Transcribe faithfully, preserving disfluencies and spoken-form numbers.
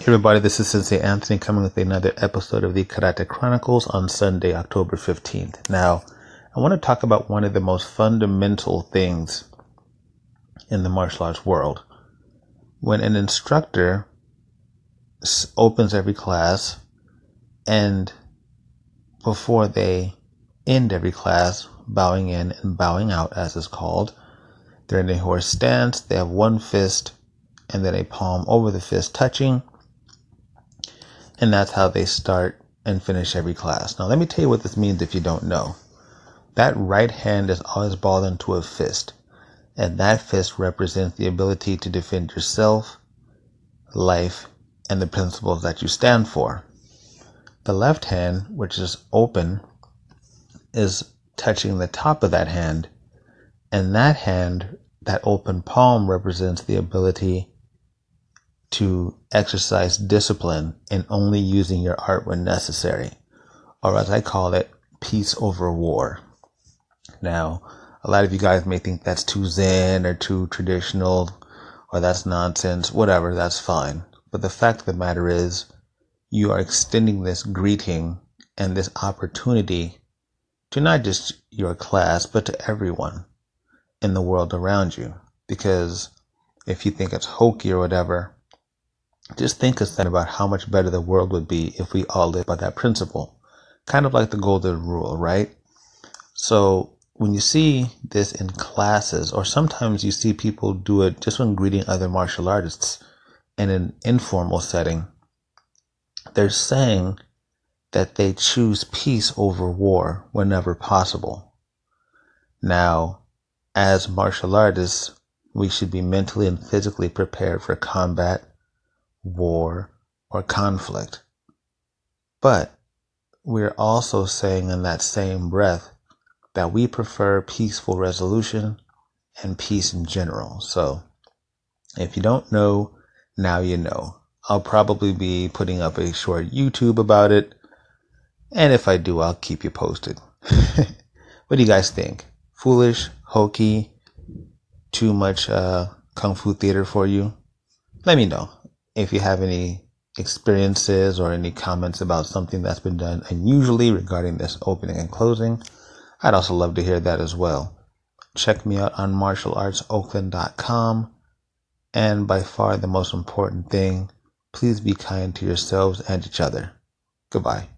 Hey everybody, this is Sensei Anthony coming with another episode of the Karate Chronicles on Sunday, October fifteenth. Now, I want to talk about one of the most fundamental things in the martial arts world. When an instructor opens every class and before they end every class, bowing in and bowing out as is called, they're in a horse stance, they have one fist and then a palm over the fist touching. And that's how they start and finish every class. Now, let me tell you what this means if you don't know. That right hand is always balled into a fist. And that fist represents the ability to defend yourself, life, and the principles that you stand for. The left hand, which is open, is touching the top of that hand. And that hand, that open palm, represents the ability to exercise discipline and only using your art when necessary, or as I call it, peace over war. Now, a lot of you guys may think that's too zen or too traditional or that's nonsense, whatever, that's fine. But the fact of the matter is you are extending this greeting and this opportunity to not just your class, but to everyone in the world around you. Because if you think it's hokey or whatever, just think about how much better the world would be if we all lived by that principle. Kind of like the golden rule, right? So when you see this in classes, or sometimes you see people do it just when greeting other martial artists in an informal setting, they're saying that they choose peace over war whenever possible. Now, as martial artists, we should be mentally and physically prepared for combat, war, or conflict. But we're also saying in that same breath that we prefer peaceful resolution and peace in general. So if you don't know, now you know. I'll probably be putting up a short YouTube about it. And if I do, I'll keep you posted. What do you guys think? Foolish? Hokey? Too much uh, Kung Fu theater for you? Let me know. If you have any experiences or any comments about something that's been done unusually regarding this opening and closing, I'd also love to hear that as well. Check me out on martial arts oakland dot com. And by far the most important thing, please be kind to yourselves and each other. Goodbye.